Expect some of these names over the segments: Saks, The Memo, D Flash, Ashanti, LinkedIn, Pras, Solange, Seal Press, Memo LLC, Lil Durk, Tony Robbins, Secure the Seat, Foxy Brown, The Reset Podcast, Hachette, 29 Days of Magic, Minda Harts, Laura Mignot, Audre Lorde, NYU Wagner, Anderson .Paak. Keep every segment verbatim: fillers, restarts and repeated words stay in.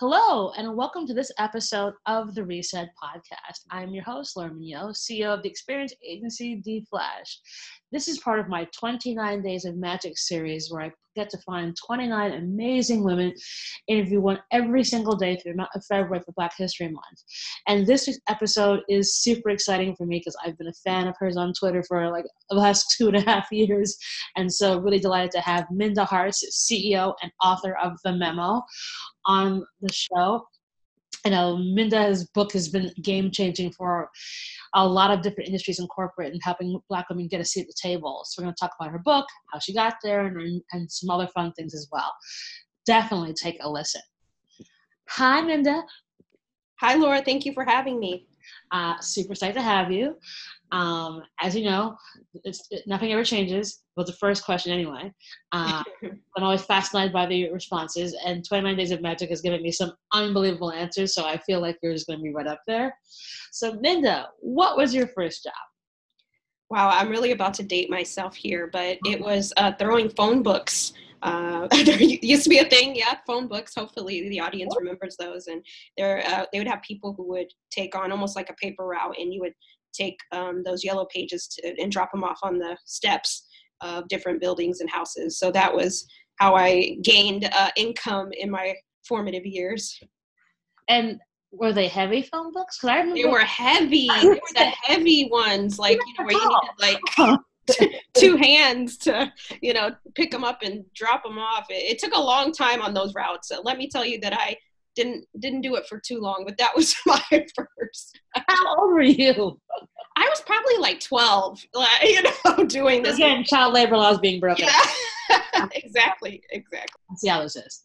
Hello, and welcome to this episode of The Reset Podcast. I'm your host, Laura Mignot, C E O of the experience agency, D Flash. This is part of my twenty-nine Days of Magic series, where I get to find twenty-nine amazing women, interview one every single day through February for Black History Month. And this week's episode is super exciting for me because I've been a fan of hers on Twitter for like the last two and a half years. And so really delighted to have Minda Harts, C E O and author of The Memo, on the show. You know, Minda's book has been game-changing for a lot of different industries and corporate and helping Black women get a seat at the table. So we're going to talk about her book, how she got there, and, and some other fun things as well. Definitely take a listen. Hi, Minda. Hi, Laura. Thank you for having me. Uh, super excited to have you. Um, as you know, it's, it, nothing ever changes. Well, the first question anyway. Uh, I'm always fascinated by the responses, and twenty-nine Days of Magic has given me some unbelievable answers, so I feel like yours is going to be right up there. So, Minda, what was your first job? Wow, I'm really about to date myself here, but it was uh, throwing phone books. Uh, there used to be a thing, yeah, phone books. Hopefully the audience remembers those. And there, uh, they would have people who would take on almost like a paper route, and you would take um, those yellow pages to, and drop them off on the steps of different buildings and houses. So that was how I gained uh, income in my formative years. And were they heavy phone books? Because I remember they were heavy. They were the heavy ones, like, you know, where you needed like two hands to, you know, pick them up and drop them off. It, it took a long time on those routes. So let me tell you that I didn't didn't do it for too long, but that was my first. How old were you? I was probably like twelve, like, you know, doing this. Again, child labor laws being broken. Yeah. exactly, exactly. Let's see how this is.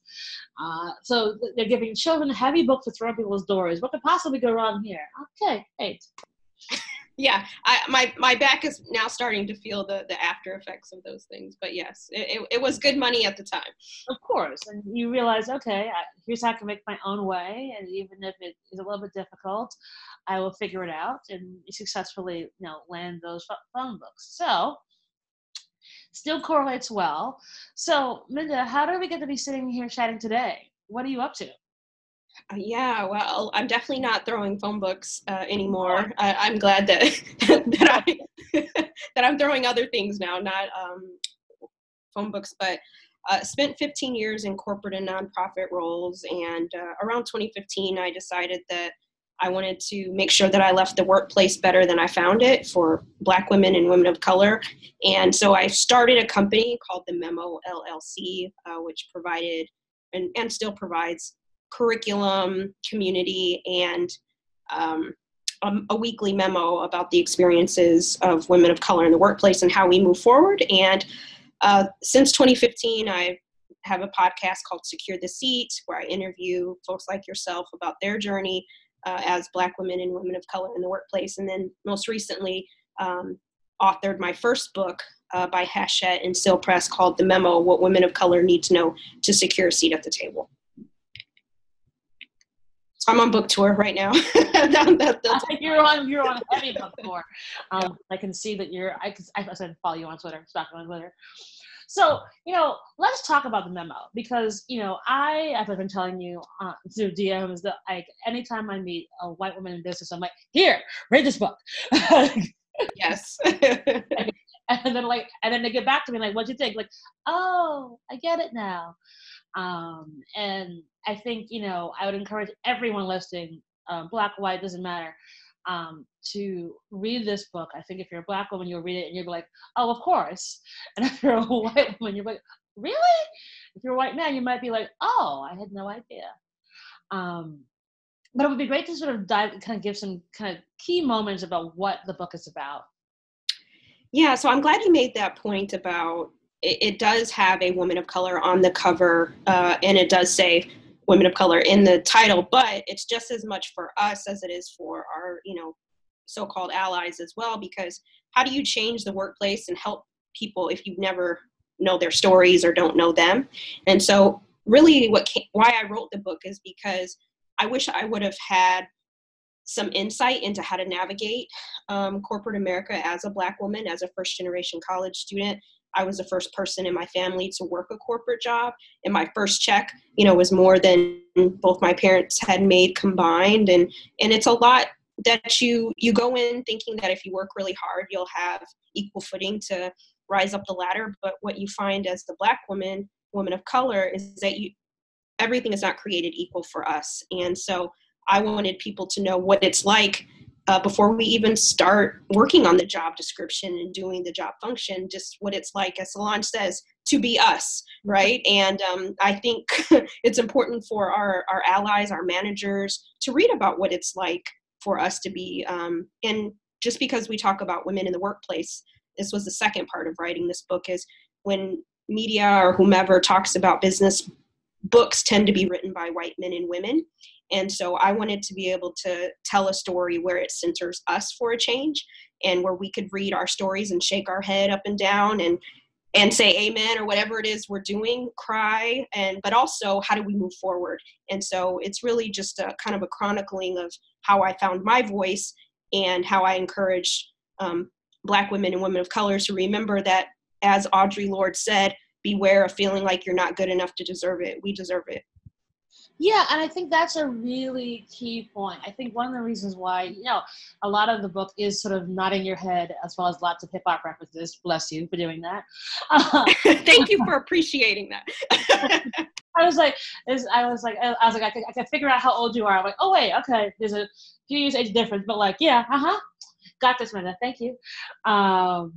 Uh, so they're giving children a heavy book to throw people's doors. What could possibly go wrong here? Okay, eight. Yeah, I, my, my back is now starting to feel the, the after effects of those things. But yes, it, it, it was good money at the time. Of course. And you realize, okay, I, here's how I can make my own way. And even if it is a little bit difficult, I will figure it out and successfully, you know, land those phone books. So still correlates well. So, Minda, how do we get to be sitting here chatting today? What are you up to? Uh, yeah, well, I'm definitely not throwing phone books uh, anymore. I, I'm glad that that, I, that I'm throwing other things now, not um, phone books, but uh, spent fifteen years in corporate and nonprofit roles. And uh, around twenty fifteen, I decided that I wanted to make sure that I left the workplace better than I found it for Black women and women of color. And so I started a company called The Memo L L C, uh, which provided and, and still provides curriculum, community, and um, um, a weekly memo about the experiences of women of color in the workplace and how we move forward. And uh, since twenty fifteen, I have a podcast called Secure the Seat, where I interview folks like yourself about their journey uh, as Black women and women of color in the workplace. And then most recently, um, authored my first book uh, by Hachette and Seal Press called The Memo, What Women of Color Need to Know to Secure a Seat at the Table. I'm on book tour right now. that, that, that's you're on you're on heavy book tour. Um, I can see that you're. I I said follow you on Twitter. Stalk you on Twitter. So, you know, let's talk about The Memo, because, you know, I, as I've been telling you uh, through D Ms, that like anytime I meet a white woman in business, I'm like, here, read this book. Yes. and, and then like, and then they get back to me like, what'd you think? Like, oh, I get it now. Um, and I think, you know, I would encourage everyone listening, uh, black, white, doesn't matter, um, to read this book. I think if you're a black woman, you'll read it and you'll be like, oh, of course. And if you're a white woman, you're like, really? If you're a white man, you might be like, oh, I had no idea. Um, but it would be great to sort of dive and kind of give some kind of key moments about what the book is about. Yeah. So I'm glad you made that point about it does have a woman of color on the cover, uh, and it does say women of color in the title, but it's just as much for us as it is for our, you know, so-called allies as well, because how do you change the workplace and help people if you never know their stories or don't know them? And so really what came, why I wrote the book is because I wish I would have had some insight into how to navigate um, corporate America as a Black woman, as a first-generation college student. I was the first person in my family to work a corporate job, and my first check, you know, was more than both my parents had made combined. And, and it's a lot that you, you go in thinking that if you work really hard, you'll have equal footing to rise up the ladder. But what you find as the Black woman, woman of color, is that you, everything is not created equal for us. And so I wanted people to know what it's like uh, before we even start working on the job description and doing the job function, just what it's like, as Solange says, to be us, right? And um, I think it's important for our, our allies, our managers, to read about what it's like for us to be. Um, and just because we talk about women in the workplace, this was the second part of writing this book, is when media or whomever talks about business, books tend to be written by white men and women. And so I wanted to be able to tell a story where it centers us for a change, and where we could read our stories and shake our head up and down and and say amen or whatever it is we're doing, cry, and but also how do we move forward? And so it's really just a kind of a chronicling of how I found my voice and how I encourage um, Black women and women of color to remember that, as Audre Lorde said, beware of feeling like you're not good enough to deserve it. We deserve it. Yeah, and I think that's a really key point. I think one of the reasons why, you know, a lot of the book is sort of nodding your head, as well as lots of hip hop references. Bless you for doing that. Uh, Thank you for appreciating that. I was like, I was like, I was like, I could, I could figure out how old you are. I'm like, oh wait, okay, there's a few years age difference, but like, yeah, uh huh, got this, Minda. Thank you. Um,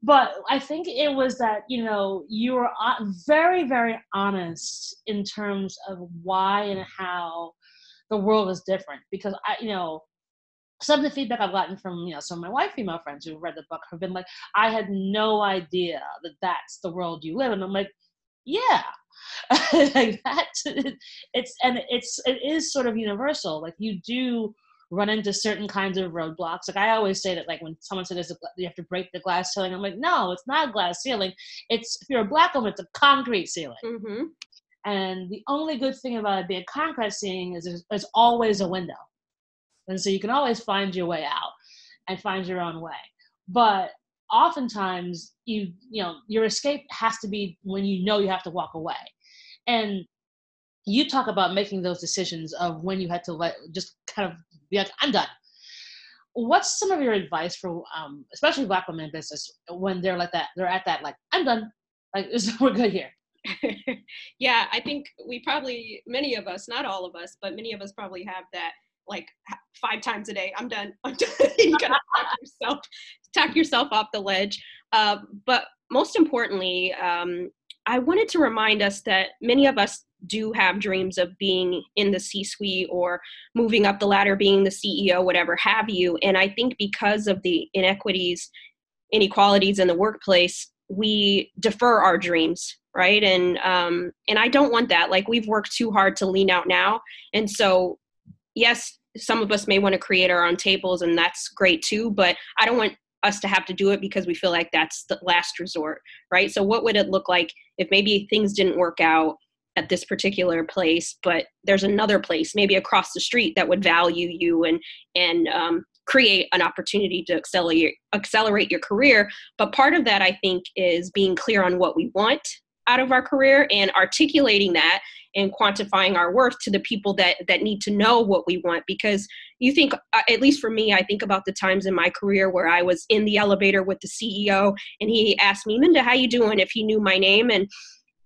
But I think it was that, you know, you were very, very honest in terms of why and how the world is different. Because, I, you know, some of the feedback I've gotten from, you know, some of my white female friends who read the book have been like, I had no idea that that's the world you live in. I'm like, yeah, like that. It's, and it's, it is sort of universal. Like you do run into certain kinds of roadblocks. Like I always say that, like when someone says you have to break the glass ceiling, I'm like, no, it's not a glass ceiling. It's, if you're a Black woman, it's a concrete ceiling. Mm-hmm. And the only good thing about it being a concrete ceiling is there's, there's always a window. And so you can always find your way out and find your own way. But oftentimes you, you know, your escape has to be when you know you have to walk away. And you talk about making those decisions of when you had to let, just kind of be like, I'm done. What's some of your advice for, um, especially Black women in business, when they're like that, they're at that, like, I'm done, like, we're good here. Yeah, I think we probably, many of us, not all of us, but many of us probably have that, like, five times a day, I'm done, I'm done. You gotta talk yourself, talk yourself off the ledge. Uh, but most importantly, um, I wanted to remind us that many of us do have dreams of being in the C-suite or moving up the ladder, being the C E O, whatever have you. And I think because of the inequities, inequalities in the workplace, we defer our dreams, right? And um, and I don't want that. Like, we've worked too hard to lean out now. And so, yes, some of us may want to create our own tables, and that's great too, but I don't want us to have to do it because we feel like that's the last resort, right? So what would it look like if maybe things didn't work out at this particular place, but there's another place maybe across the street that would value you and and um, create an opportunity to accelerate accelerate your career? But part of that, I think, is being clear on what we want out of our career and articulating that and quantifying our worth to the people that that need to know what we want. Because you think, at least for me, I think about the times in my career where I was in the elevator with the C E O and he asked me, Minda, how you doing? If he knew my name, and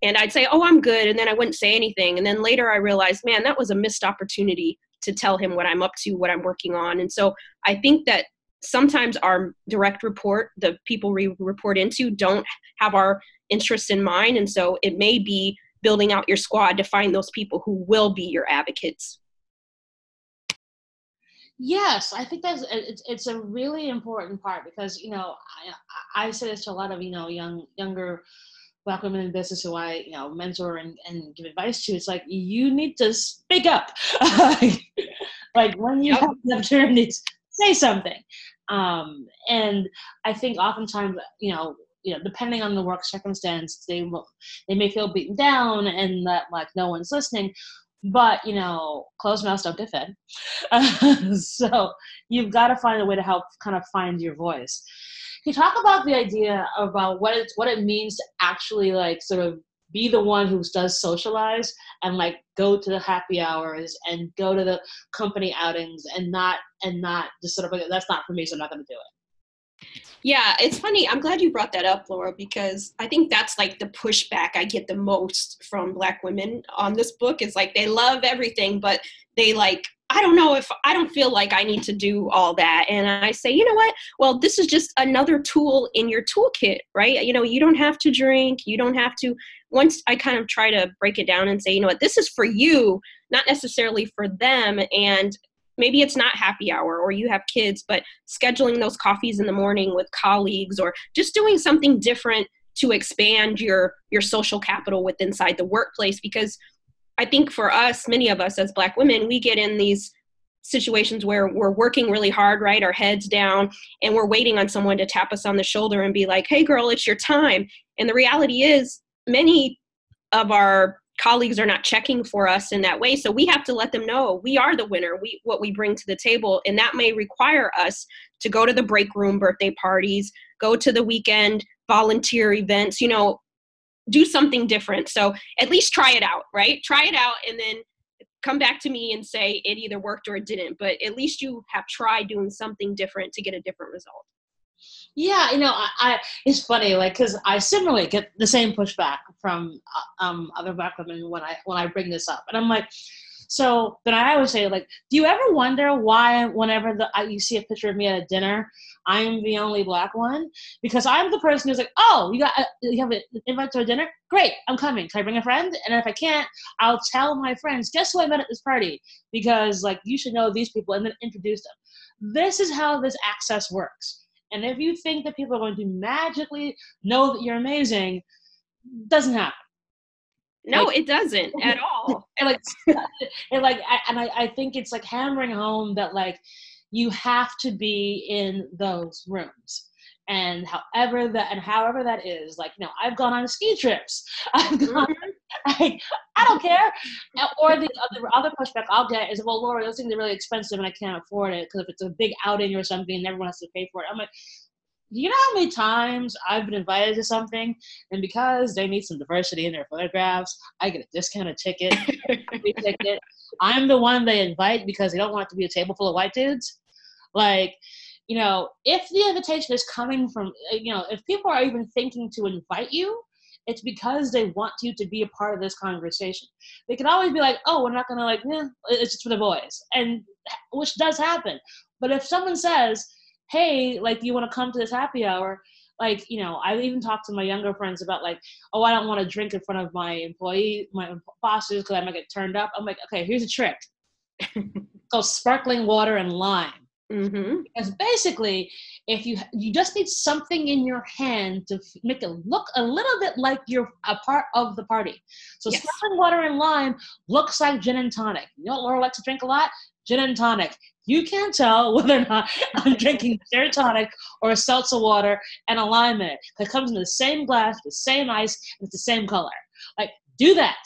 and I'd say, oh, I'm good. And then I wouldn't say anything. And then later I realized, man, that was a missed opportunity to tell him what I'm up to, what I'm working on. And so I think that sometimes our direct report, the people we report into, don't have our interests in mind. And so it may be building out your squad to find those people who will be your advocates. Yes, I think that's, it's, it's a really important part, because, you know, I, I say this to a lot of, you know, young, younger Black women in business who I, you know, mentor and, and give advice to. It's like, you need to speak up. Like, when you have the opportunities, say something. Um, and I think oftentimes, you know, you know, depending on the work circumstance, they will, they may feel beaten down and that, like, no one's listening. But, you know, closed mouths don't get fed. Uh, so you've got to find a way to help kind of find your voice. Can you talk about the idea about what it, what it means to actually, like, sort of be the one who does socialize and like go to the happy hours and go to the company outings and not, and not just sort of like, that's not for me, so I'm not going to do it. Yeah. It's funny. I'm glad you brought that up, Laura, because I think that's like the pushback I get the most from Black women on this book is like, they love everything, but they like, I don't know if I don't feel like I need to do all that. And I say, you know what? Well, this is just another tool in your toolkit, right? You know, you don't have to drink. You don't have to. Once I kind of try to break it down and say, you know what, this is for you, not necessarily for them. And maybe it's not happy hour or you have kids, but scheduling those coffees in the morning with colleagues or just doing something different to expand your, your social capital within inside the workplace, because I think for us, many of us as Black women, we get in these situations where we're working really hard, right? Our heads down, and we're waiting on someone to tap us on the shoulder and be like, hey girl, it's your time. And the reality is many of our colleagues are not checking for us in that way. So we have to let them know we are the winner, we what we bring to the table. And that may require us to go to the break room birthday parties, go to the weekend volunteer events, you know, do something different. So at least try it out, right? Try it out and then come back to me and say it either worked or it didn't. But at least you have tried doing something different to get a different result. Yeah, you know, I, I it's funny, like, because I similarly get the same pushback from um, other Black women when I when I bring this up. And I'm like, so then I always say, like, do you ever wonder why whenever the, you see a picture of me at a dinner, I'm the only Black one? Because I'm the person who's like, oh, you got a, you have an invite to a dinner? Great, I'm coming. Can I bring a friend? And if I can't, I'll tell my friends, guess who I met at this party? Because, like, you should know these people and then introduce them. This is how this access works. And if you think that people are going to magically know that you're amazing, it doesn't happen. No, like, it doesn't at all. And like, and like, I, and I, I think it's like hammering home that like you have to be in those rooms, and however that and however that is, like, you know, I've gone on ski trips. I've gone, like, I don't care. Or the other other pushback I'll get is, well, Laura, those things are really expensive, and I can't afford it because if it's a big outing or something, and everyone has to pay for it. I'm like, you know how many times I've been invited to something, and because they need some diversity in their photographs, I get a discounted ticket. free ticket. I'm the one they invite because they don't want it to be a table full of white dudes. Like, you know, if the invitation is coming from, you know, if people are even thinking to invite you, it's because they want you to be a part of this conversation. They can always be like, oh, we're not going to like, eh, it's just for the boys, and which does happen. But if someone says, hey, like, do you want to come to this happy hour? Like, you know, I've even talked to my younger friends about like, oh, I don't want to drink in front of my employee, my bosses, because I might get turned up. I'm like, okay, here's a trick. Go sparkling water and lime. Mm-hmm. Because basically, if you you just need something in your hand to make it look a little bit like you're a part of the party. So yes. Sparkling water and lime looks like gin and tonic. You know what Laura likes to drink a lot? Gin and tonic. You can tell whether or not I'm drinking gin and tonic or a seltzer water and a lime in it. It comes in the same glass, the same ice, and it's the same color. Like, do that.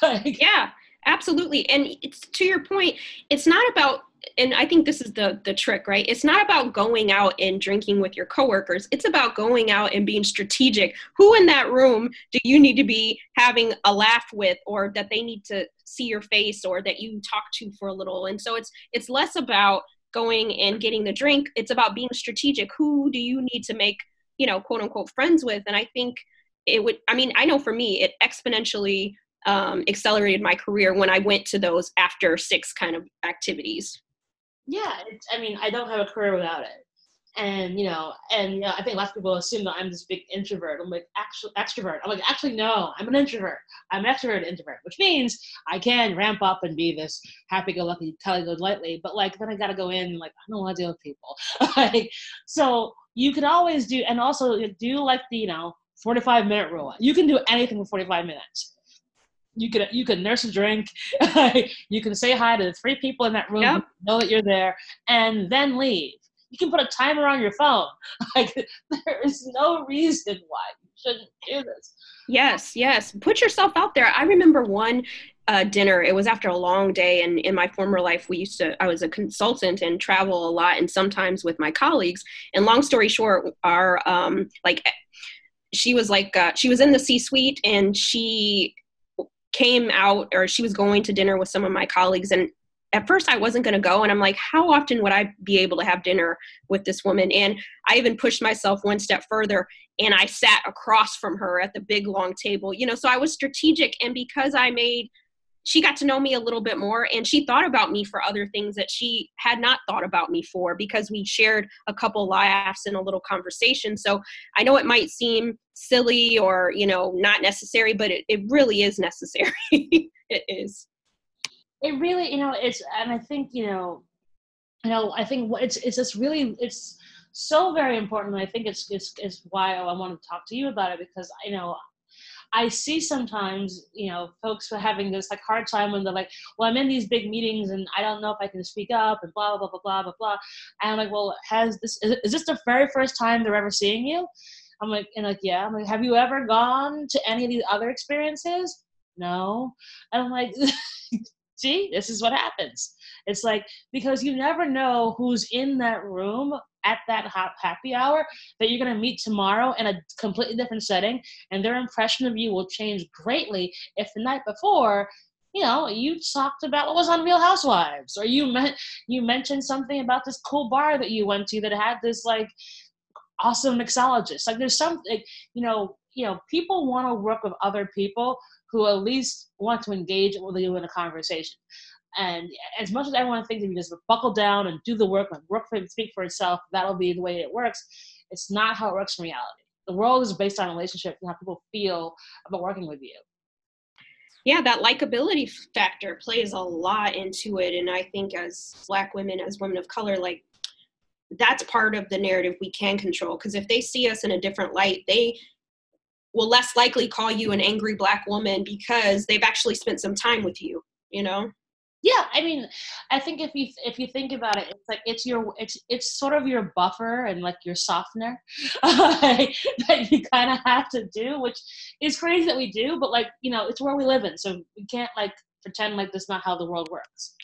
Like, yeah, absolutely. And it's to your point, it's not about, and I think this is the the trick, right? It's not about going out and drinking with your coworkers. It's about going out and being strategic. Who in that room do you need to be having a laugh with, or that they need to see your face, or that you talk to for a little? And so it's it's less about going and getting the drink. It's about being strategic. Who do you need to make, you know, quote unquote friends with? And I think it would, I mean, I know for me, it exponentially um, accelerated my career when I went to those after six kind of activities. Yeah, it's, I mean, I don't have a career without it. And, you know, and you know, I think lots of people assume that I'm this big introvert. I'm like, actually, extrovert. I'm like, actually, no, I'm an introvert. I'm an extrovert introvert, which means I can ramp up and be this happy-go-lucky, telly-go-lightly, but, like, then I got to go in and, like, I don't want to deal with people. Like, so you can always do, and also do, like, the, you know, forty-five minute rule. You can do anything for forty-five minutes. You can you can nurse a drink. You can say hi to the three people in that room. Yep. Know that you're there, and then leave. You can put a timer on your phone. Like, there is no reason why you shouldn't do this. Yes, yes. Put yourself out there. I remember one uh, dinner. It was after a long day, and in my former life, we used to. I was a consultant and travel a lot, and sometimes with my colleagues. And long story short, our um, like. she was like, uh, she was in the C-suite, and she came out, or she was going to dinner with some of my colleagues. And at first I wasn't going to go. And I'm like, how often would I be able to have dinner with this woman? And I even pushed myself one step further, and I sat across from her at the big long table, you know, so I was strategic. And because I made, she got to know me a little bit more, and she thought about me for other things that she had not thought about me for, because we shared a couple laughs and a little conversation. So I know it might seem silly or, you know, not necessary, but it, it really is necessary. It is. It really, you know, it's, and I think, you know, you know, I think it's, it's just really, it's so very important. And I think it's, it's, it's why I wanted to talk to you about it, because, you know, I see sometimes, you know, folks who are having this like hard time when they're like, well, I'm in these big meetings and I don't know if I can speak up and blah, blah, blah, blah, blah, blah. And I'm like, well, has this, is, is this the very first time they're ever seeing you? I'm like, and like, yeah. I'm like, have you ever gone to any of these other experiences? No. And I'm like, see, this is what happens. It's like, because you never know who's in that room at that hot happy hour that you're going to meet tomorrow in a completely different setting, and their impression of you will change greatly if the night before, you know, you talked about what was on Real Housewives, or you meant, you mentioned something about this cool bar that you went to that had this like awesome mixologist. Like there's some, like, you know, you know, people want to work with other people who at least want to engage with you in a conversation. And as much as everyone thinks if you just buckle down and do the work and work for it, speak for itself, that'll be the way it works. It's not how it works in reality. The world is based on relationships and how people feel about working with you. Yeah, that likability factor plays a lot into it. And I think as Black women, as women of color, like that's part of the narrative we can control. Because if they see us in a different light, they will less likely call you an angry Black woman because they've actually spent some time with you, you know? Yeah, I mean, I think if you if you think about it, it's like it's your it's it's sort of your buffer and like your softener that you kind of have to do, which is crazy that we do, but like, you know, it's where we live in, so we can't like pretend like that's not how the world works.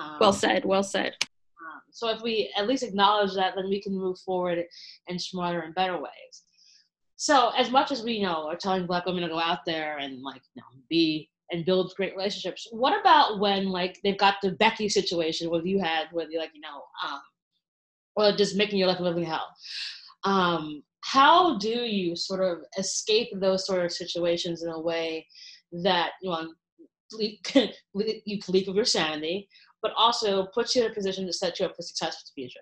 Um, well said, well said. Um, so if we at least acknowledge that, then we can move forward in smarter and better ways. So as much as we, you know, are telling Black women to go out there and like, you know, be and build great relationships. What about when, like, they've got the Becky situation where you had, where you like, you know, um, or just making your life a living hell. Um, how do you sort of escape those sort of situations in a way that, you know, you can leap of your sanity, but also puts you in a position to set you up for success for the future?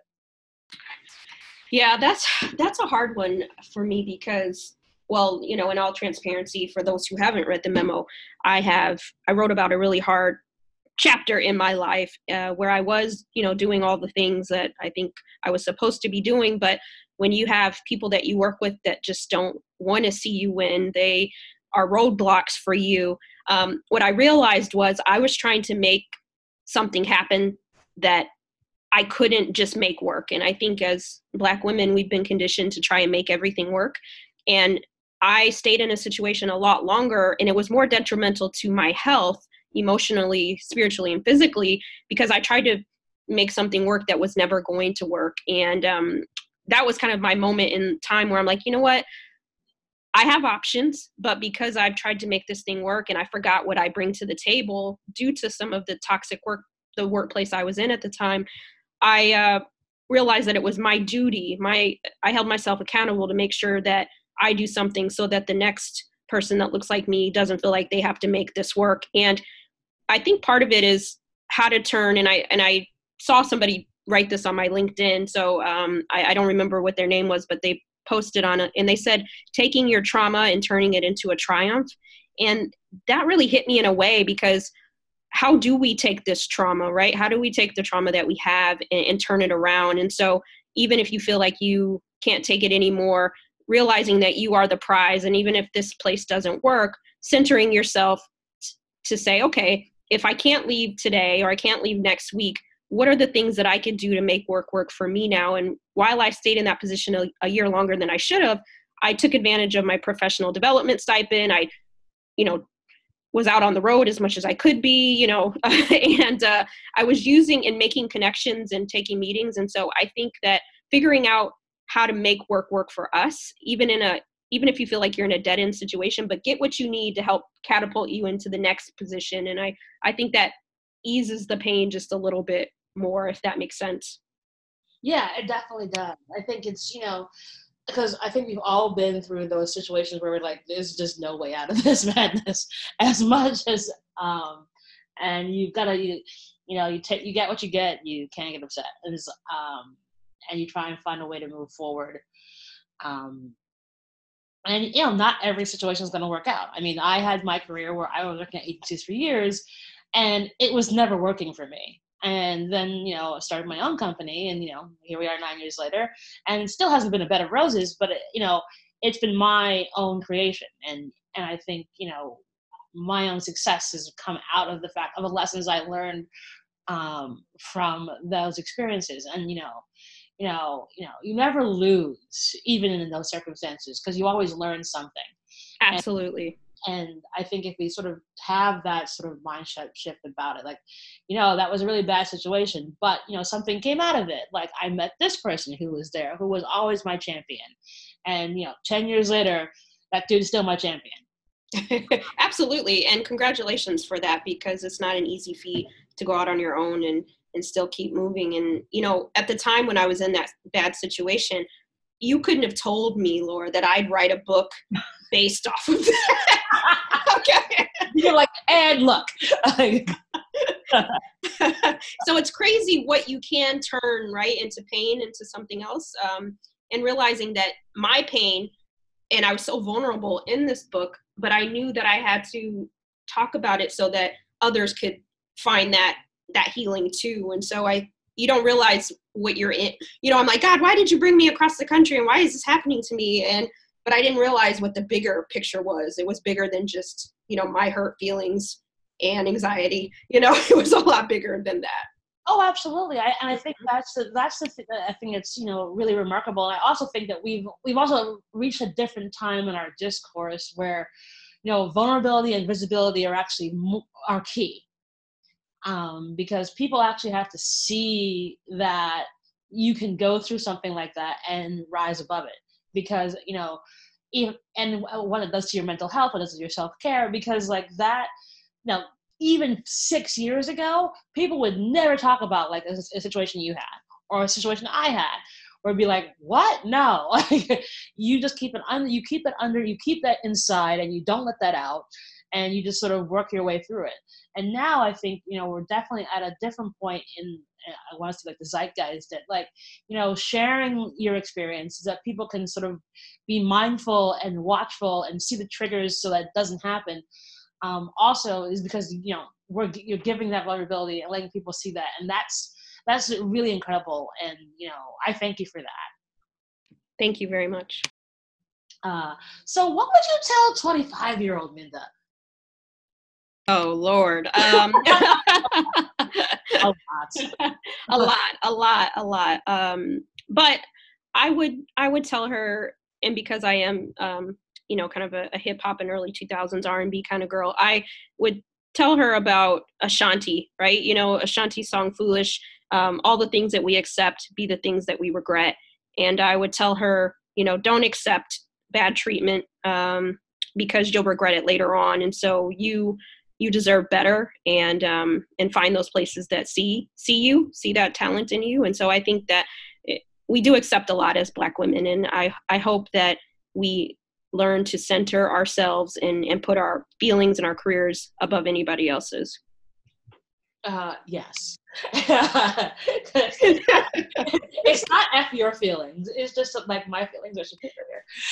Yeah, that's, that's a hard one for me because, well, you know, in all transparency, for those who haven't read the memo, I have, I wrote about a really hard chapter in my life uh, where I was, you know, doing all the things that I think I was supposed to be doing. But when you have people that you work with that just don't want to see you win, they are roadblocks for you. Um, what I realized was I was trying to make something happen that I couldn't just make work. And I think as Black women, we've been conditioned to try and make everything work. And I stayed in a situation a lot longer, and it was more detrimental to my health, emotionally, spiritually, and physically, because I tried to make something work that was never going to work. And um, that was kind of my moment in time where I'm like, you know what? I have options, but because I've tried to make this thing work and I forgot what I bring to the table due to some of the toxic work, the workplace I was in at the time, I uh, realized that it was my duty. My I held myself accountable to make sure that I do something so that the next person that looks like me doesn't feel like they have to make this work. And I think part of it is how to turn, and I and I saw somebody write this on my LinkedIn, so um, I, I don't remember what their name was, but they posted on it, and they said, taking your trauma and turning it into a triumph. And that really hit me in a way because how do we take this trauma, right? How do we take the trauma that we have and, and turn it around? And so even if you feel like you can't take it anymore, realizing that you are the prize. And even if this place doesn't work, centering yourself t- to say, okay, if I can't leave today or I can't leave next week, what are the things that I can do to make work work for me now? And while I stayed in that position a, a year longer than I should have, I took advantage of my professional development stipend. I, you know, was out on the road as much as I could be, you know, and uh, I was using and making connections and taking meetings. And so I think that figuring out how to make work work for us, even in a even if you feel like you're in a dead end situation, but get what you need to help catapult you into the next position. And I, I think that eases the pain just a little bit more, if that makes sense. Yeah, it definitely does. I think it's, you know, because I think we've all been through those situations where we're like, there's just no way out of this madness, as much as, um, and you've got to, you, you know, you take, you get what you get, you can't get upset. And it's, um, and you try and find a way to move forward. Um, and, you know, not every situation is going to work out. I mean, I had my career where I was working at agencies for years and it was never working for me. And then, you know, I started my own company and, you know, here we are nine years later, and it still hasn't been a bed of roses, but, it, you know, it's been my own creation. And, and I think, you know, my own success has come out of the fact of the lessons I learned um, from those experiences. And, you know, you know, you know, you never lose, even in those circumstances, because you always learn something. Absolutely. And, and I think if we sort of have that sort of mindset shift about it, like, you know, that was a really bad situation, but, you know, something came out of it. Like, I met this person who was there, who was always my champion. And, you know, ten years later, that dude's still my champion. Absolutely. And congratulations for that, because it's not an easy feat to go out on your own and, and still keep moving. And, you know, at the time when I was in that bad situation, you couldn't have told me, Laura, that I'd write a book based off of that. Okay. You're like, and look. So it's crazy what you can turn, right, into pain, into something else. Um, and realizing that my pain, and I was so vulnerable in this book, but I knew that I had to talk about it so that others could find that that healing too. And so I, you don't realize what you're in, you know, I'm like, God, why did you bring me across the country? And why is this happening to me? And, but I didn't realize what the bigger picture was. It was bigger than just, you know, my hurt feelings and anxiety, you know, it was a lot bigger than that. Oh, absolutely. I, and I think that's the, that's the thing that I think it's, you know, really remarkable. I also think that we've, we've also reached a different time in our discourse where, you know, vulnerability and visibility are actually are key. Um, because people actually have to see that you can go through something like that and rise above it, because, you know, if, and what it does to your mental health, what it does to your self-care, because like that, you know, even six years ago, people would never talk about like a, a situation you had or a situation I had, or be like, what? No, like you just keep it under, you keep it under, you keep that inside and you don't let that out, and you just sort of work your way through it. And now I think, you know, we're definitely at a different point in, I want to say like the zeitgeist, that like, you know, sharing your experiences, that people can sort of be mindful and watchful and see the triggers so that it doesn't happen. Um, also is because, you know, we're, you're giving that vulnerability and letting people see that. And that's, that's really incredible. And, you know, I thank you for that. Thank you very much. Uh, so what would you tell twenty-five year old Minda? Oh Lord. Um, a lot, a lot, a lot, a lot. Um, but I would, I would tell her, and because I am, um, you know, kind of a, a hip hop and early two thousands R and B kind of girl, I would tell her about Ashanti, right? You know, Ashanti's song Foolish, um, all the things that we accept be the things that we regret. And I would tell her, you know, don't accept bad treatment, um, because you'll regret it later on. And so you, you deserve better, and, um, and find those places that see, see you, see that talent in you. And so I think that it, we do accept a lot as Black women. And I, I hope that we learn to center ourselves and, and put our feelings and our careers above anybody else's. Uh, yes. It's not F your feelings. It's just like my feelings are superior.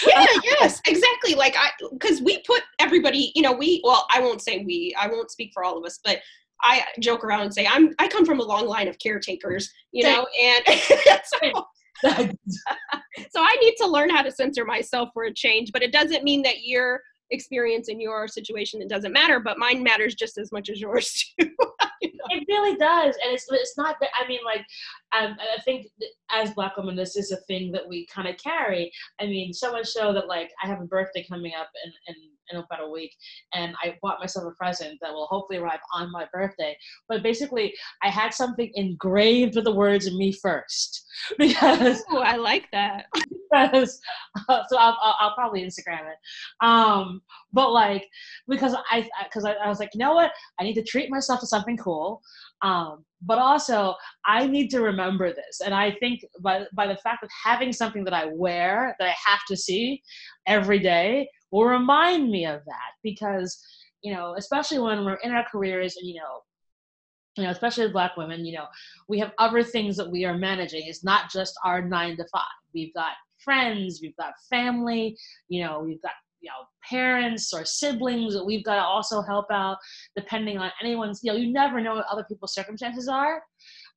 Yeah, yes, exactly. Like I, because we put everybody, you know, we, well, I won't say we, I won't speak for all of us, but I joke around and say, I'm, I come from a long line of caretakers, you know, and so, so I need to learn how to censor myself for a change, but it doesn't mean that your experience in your situation, it doesn't matter, but mine matters just as much as yours too. You know? It really does. And it's it's not that, I mean, like, um, I think as Black women, this is a thing that we kind of carry. I mean, so much so that, like, I have a birthday coming up in, in, in about a week, and I bought myself a present that will hopefully arrive on my birthday. But basically, I had something engraved with the words "Me First," because Ooh, I like that. Because, uh, so I'll, I'll, I'll probably Instagram it. Um, but like, because I, because I, I, I was like, you know what? I need to treat myself to something cool. Um, but also I need to remember this. And I think by, by the fact of having something that I wear, that I have to see every day, will remind me of that. Because, you know, especially when we're in our careers and, you know, you know, especially as Black women, you know, we have other things that we are managing. It's not just our nine to five. We've got friends, we've got family, you know, we've got, you know, parents or siblings that we've got to also help out, depending on anyone's, you know, you never know what other people's circumstances are,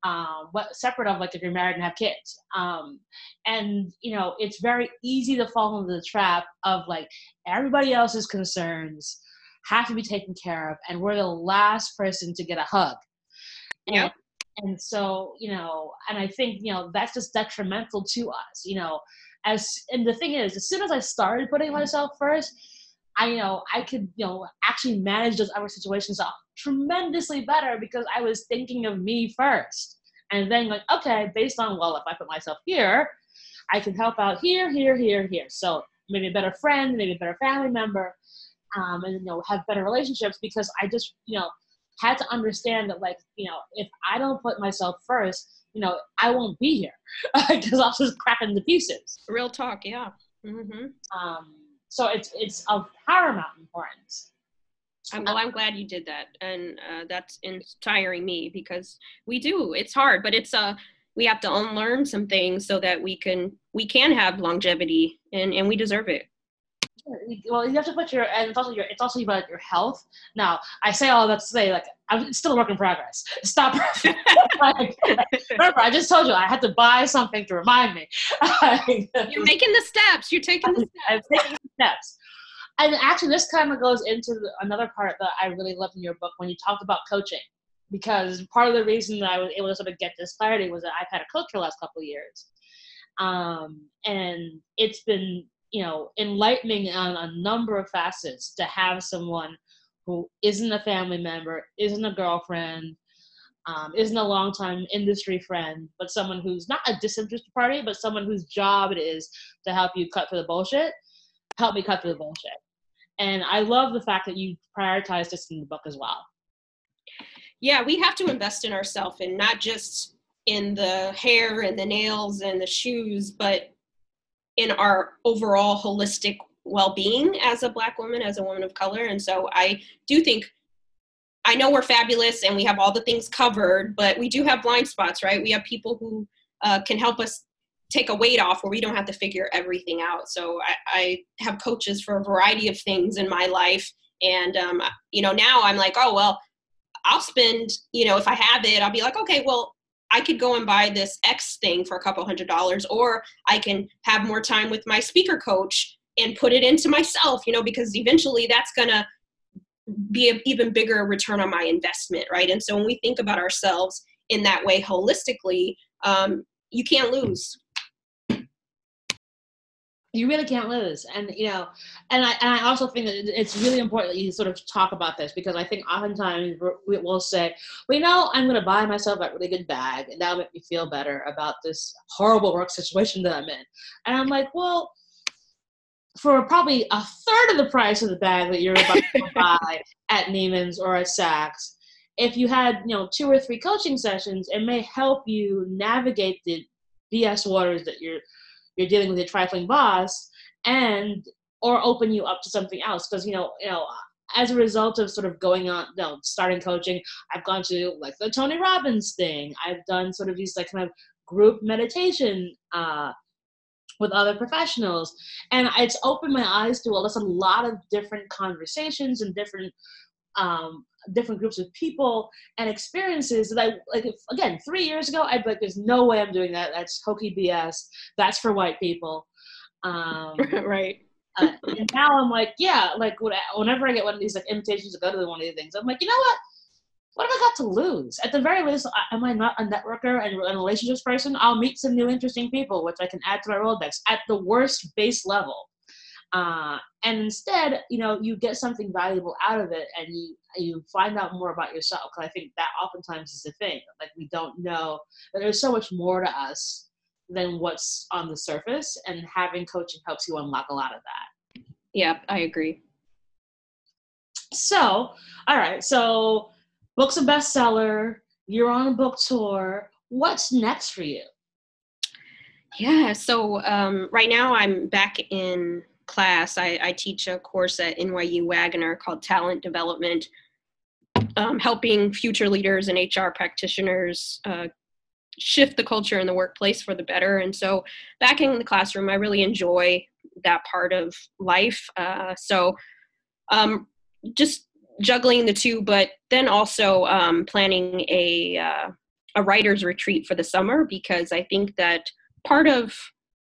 um, what, separate of like if you're married and have kids. Um, and, you know, it's very easy to fall into the trap of like everybody else's concerns have to be taken care of, and we're the last person to get a hug. Yeah. And, and so, you know, and I think, you know, that's just detrimental to us, you know. As, and the thing is, as soon as I started putting myself first, I, you know, I could, you know, actually manage those other situations off tremendously better, because I was thinking of me first. And then like, okay, based on, well, if I put myself here, I can help out here, here, here, here. So maybe a better friend, maybe a better family member, um, and, you know, have better relationships, because I just, you know, had to understand that, like, you know, if I don't put myself first, you know, I won't be here, because I'll just crack into pieces. Real talk, yeah. Mm-hmm. Um, so it's it's of paramount importance. I'm, well, I'm glad you did that, and uh, that's inspiring me, because we do. It's hard, but it's uh we have to unlearn some things so that we can we can have longevity, and, and we deserve it. Well, you have to put your, and it's also your, it's also about your health. Now, I say all that to say, like, I'm, it's still a work in progress. It's not perfect. Like, remember, I just told you I had to buy something to remind me. You're making the steps. You're taking the steps. I'm taking the steps. And actually, this kind of goes into the, another part that I really loved in your book, when you talked about coaching, because part of the reason that I was able to sort of get this clarity was that I've had a coach for the last couple of years, um, and it's been, you know, enlightening on a number of facets to have someone who isn't a family member, isn't a girlfriend, um, isn't a longtime industry friend, but someone who's not a disinterested party, but someone whose job it is to help you cut through the bullshit, help me cut through the bullshit. And I love the fact that you prioritize this in the book as well. Yeah, we have to invest in ourselves, and not just in the hair and the nails and the shoes, but in our overall holistic well-being as a Black woman, as a woman of color. And so I do think, I know we're fabulous and we have all the things covered, but we do have blind spots, right? We have people who uh, can help us take a weight off where we don't have to figure everything out. So I, I have coaches for a variety of things in my life. And, um, you know, now I'm like, oh, well, I'll spend, you know, if I have it, I'll be like, okay, well, I could go and buy this X thing for a couple hundred dollars, or I can have more time with my speaker coach and put it into myself, you know, because eventually that's going to be an even bigger return on my investment, right? And so when we think about ourselves in that way holistically, um, you can't lose. You really can't lose. And, you know, and I, and I also think that it's really important that you sort of talk about this, because I think oftentimes we will say, well, you know, I'm going to buy myself a really good bag, and that'll make me feel better about this horrible work situation that I'm in. And I'm like, well, for probably a third of the price of the bag that you're about to buy at Neiman's or at Saks, if you had, you know, two or three coaching sessions, it may help you navigate the B S waters that you're, you're dealing with a trifling boss, and, or open you up to something else. Because, you know, you know, as a result of sort of going on, you know, starting coaching, I've gone to like the Tony Robbins thing. I've done sort of these like kind of group meditation uh, with other professionals. And it's opened my eyes to, well, there's a lot of different conversations and different, um, different groups of people and experiences that I, like, if, again, three years ago, I'd be like, there's no way I'm doing that. That's hokey B S. That's for white people. Um, right. uh, and now I'm like, yeah, like when I, whenever I get one of these like invitations to go to one of these things, I'm like, you know what? What have I got to lose? At the very least, am I not a networker and a relationships person? I'll meet some new interesting people, which I can add to my Rolodex at the worst base level. Uh, and instead, you know, you get something valuable out of it, and you you find out more about yourself. Because I think that oftentimes is the thing. Like, we don't know that there's so much more to us than what's on the surface, and having coaching helps you unlock a lot of that. Yeah, I agree. So, all right. So, book's a bestseller. You're on a book tour. What's next for you? Yeah. So um, right now I'm back in class. I, I teach a course at N Y U Wagner called Talent Development, um, helping future leaders and H R practitioners uh, shift the culture in the workplace for the better. And so back in the classroom, I really enjoy that part of life. Uh, so um, just juggling the two, but then also um, planning a, uh, a writer's retreat for the summer, because I think that part of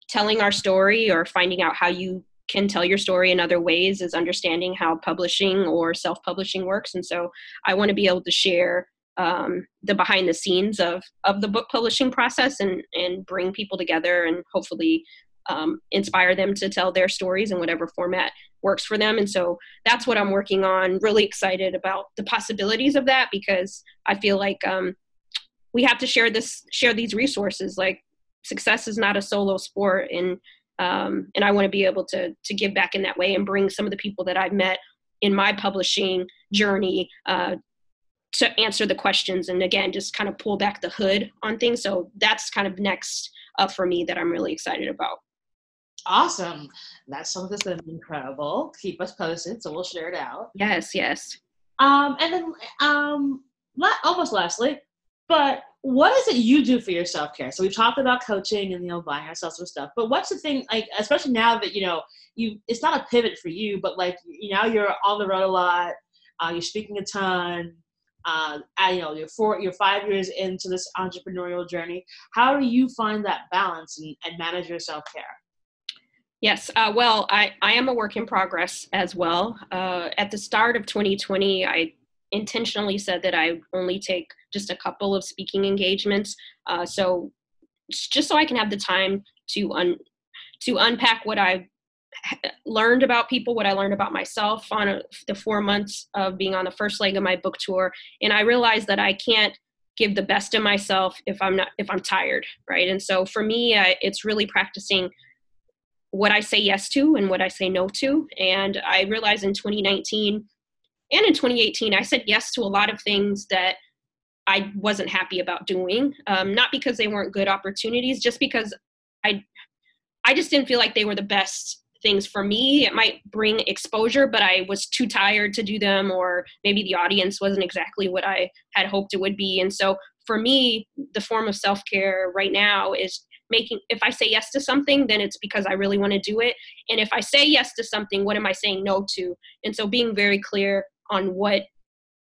telling our story, or finding out how you can tell your story in other ways, is understanding how publishing or self-publishing works. And so I want to be able to share um, the behind the scenes of, of the book publishing process, and, and bring people together, and hopefully um, inspire them to tell their stories in whatever format works for them. And so that's what I'm working on. Really excited about the possibilities of that, because I feel like um, we have to share this, share these resources. Like, success is not a solo sport, and um, and I want to be able to to give back in that way, and bring some of the people that I've met in my publishing journey uh, to answer the questions, and again, just kind of pull back the hood on things. So that's kind of next up for me that I'm really excited about. Awesome. That's something that's incredible. Keep us posted, so we'll share it out. Yes, yes. Um, and then um, not almost lastly, but what is it you do for your self-care? So we've talked about coaching and, you know, buying ourselves some stuff, but what's the thing, like, especially now that, you know, you, it's not a pivot for you, but like, you know, you're on the road a lot, uh, you're speaking a ton, uh, and, you know, you're four, you're five years into this entrepreneurial journey. How do you find that balance and, and manage your self-care? Yes. Uh, well, I, I am a work in progress as well. Uh, at the start of twenty twenty, I intentionally said that I only take just a couple of speaking engagements. Uh, so just so I can have the time to un- to unpack what I've learned about people, what I learned about myself on a, the four months of being on the first leg of my book tour. And I realized that I can't give the best of myself if I'm not, if I'm tired. Right. And so for me, uh, it's really practicing what I say yes to and what I say no to. And I realized in twenty nineteen, and in twenty eighteen, I said yes to a lot of things that I wasn't happy about doing, um, not because they weren't good opportunities, just because I I just didn't feel like they were the best things for me. It might bring exposure, but I was too tired to do them, or maybe the audience wasn't exactly what I had hoped it would be. And so for me, the form of self-care right now is making, if I say yes to something, then it's because I really want to do it. And if I say yes to something, what am I saying no to? And so being very clear on what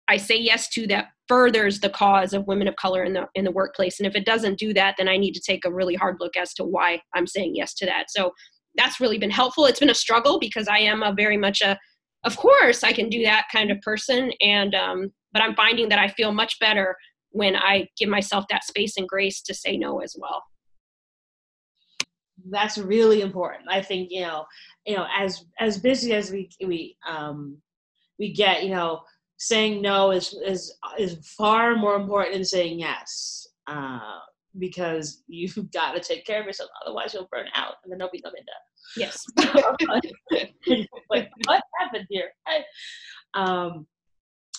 I say yes to that furthers the cause of women of color in the in the workplace. And if it doesn't do that, then I need to take a really hard look as to why I'm saying yes to that. So that's really been helpful. It's been a struggle because I am a very much a, of course I can do that kind of person. And, um, but I'm finding that I feel much better when I give myself that space and grace to say no as well. That's really important. I think, you know, you know, as, as busy as we, we, um, we get, you know, saying no is is is far more important than saying yes, uh, because you've got to take care of yourself. Otherwise, you'll burn out, and then there'll be no Minda. Yes. Like, what happened here? I, um,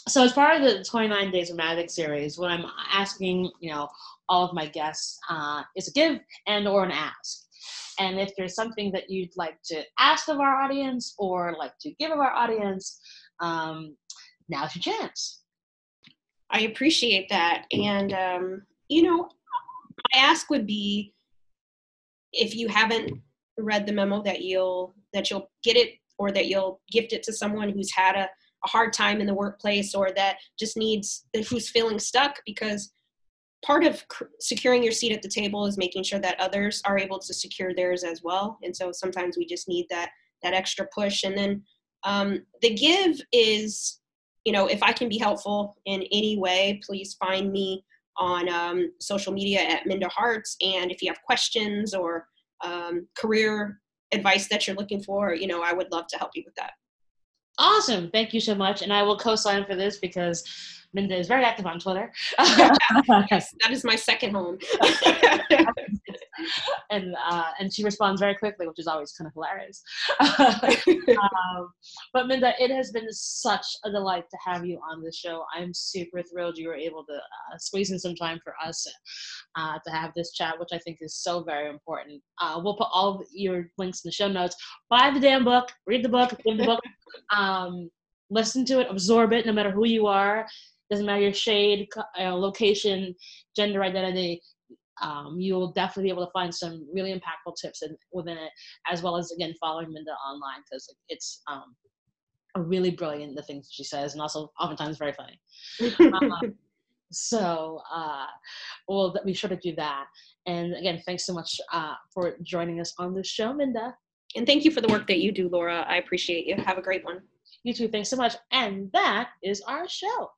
so as part of the twenty-nine Days of Magic series, what I'm asking, you know, all of my guests uh, is a give and or an ask. And if there's something that you'd like to ask of our audience or like to give of our audience, um, now's your chance. I appreciate that. And, um, you know, my ask would be, if you haven't read the memo, that you'll, that you'll get it, or that you'll gift it to someone who's had a, a hard time in the workplace, or that just needs, who's feeling stuck, because part of securing your seat at the table is making sure that others are able to secure theirs as well. And so sometimes we just need that, that extra push. And then um, the give is, you know, if I can be helpful in any way, please find me on um, social media at Minda Harts. And if you have questions or um, career advice that you're looking for, you know, I would love to help you with that. Awesome. Thank you so much. And I will co-sign for this because Minda is very active on Twitter. Yes, that is my second home. and uh, and she responds very quickly, which is always kind of hilarious. um, but Minda, it has been such a delight to have you on the show. I'm super thrilled you were able to uh, squeeze in some time for us uh, to have this chat, which I think is so very important. Uh, we'll put all your links in the show notes. Buy the damn book, read the book, read the book. Um, listen to it, absorb it, no matter who you are. Doesn't matter your shade, uh, location, gender identity. Um, you'll definitely be able to find some really impactful tips in, within it, as well as, again, following Minda online, because it's um, a really brilliant, the things she says, and also oftentimes very funny. um, so uh, we'll be sure to do that. And again, thanks so much uh, for joining us on the show, Minda. And thank you for the work that you do, Laura. I appreciate you. Have a great one. You too. Thanks so much. And that is our show.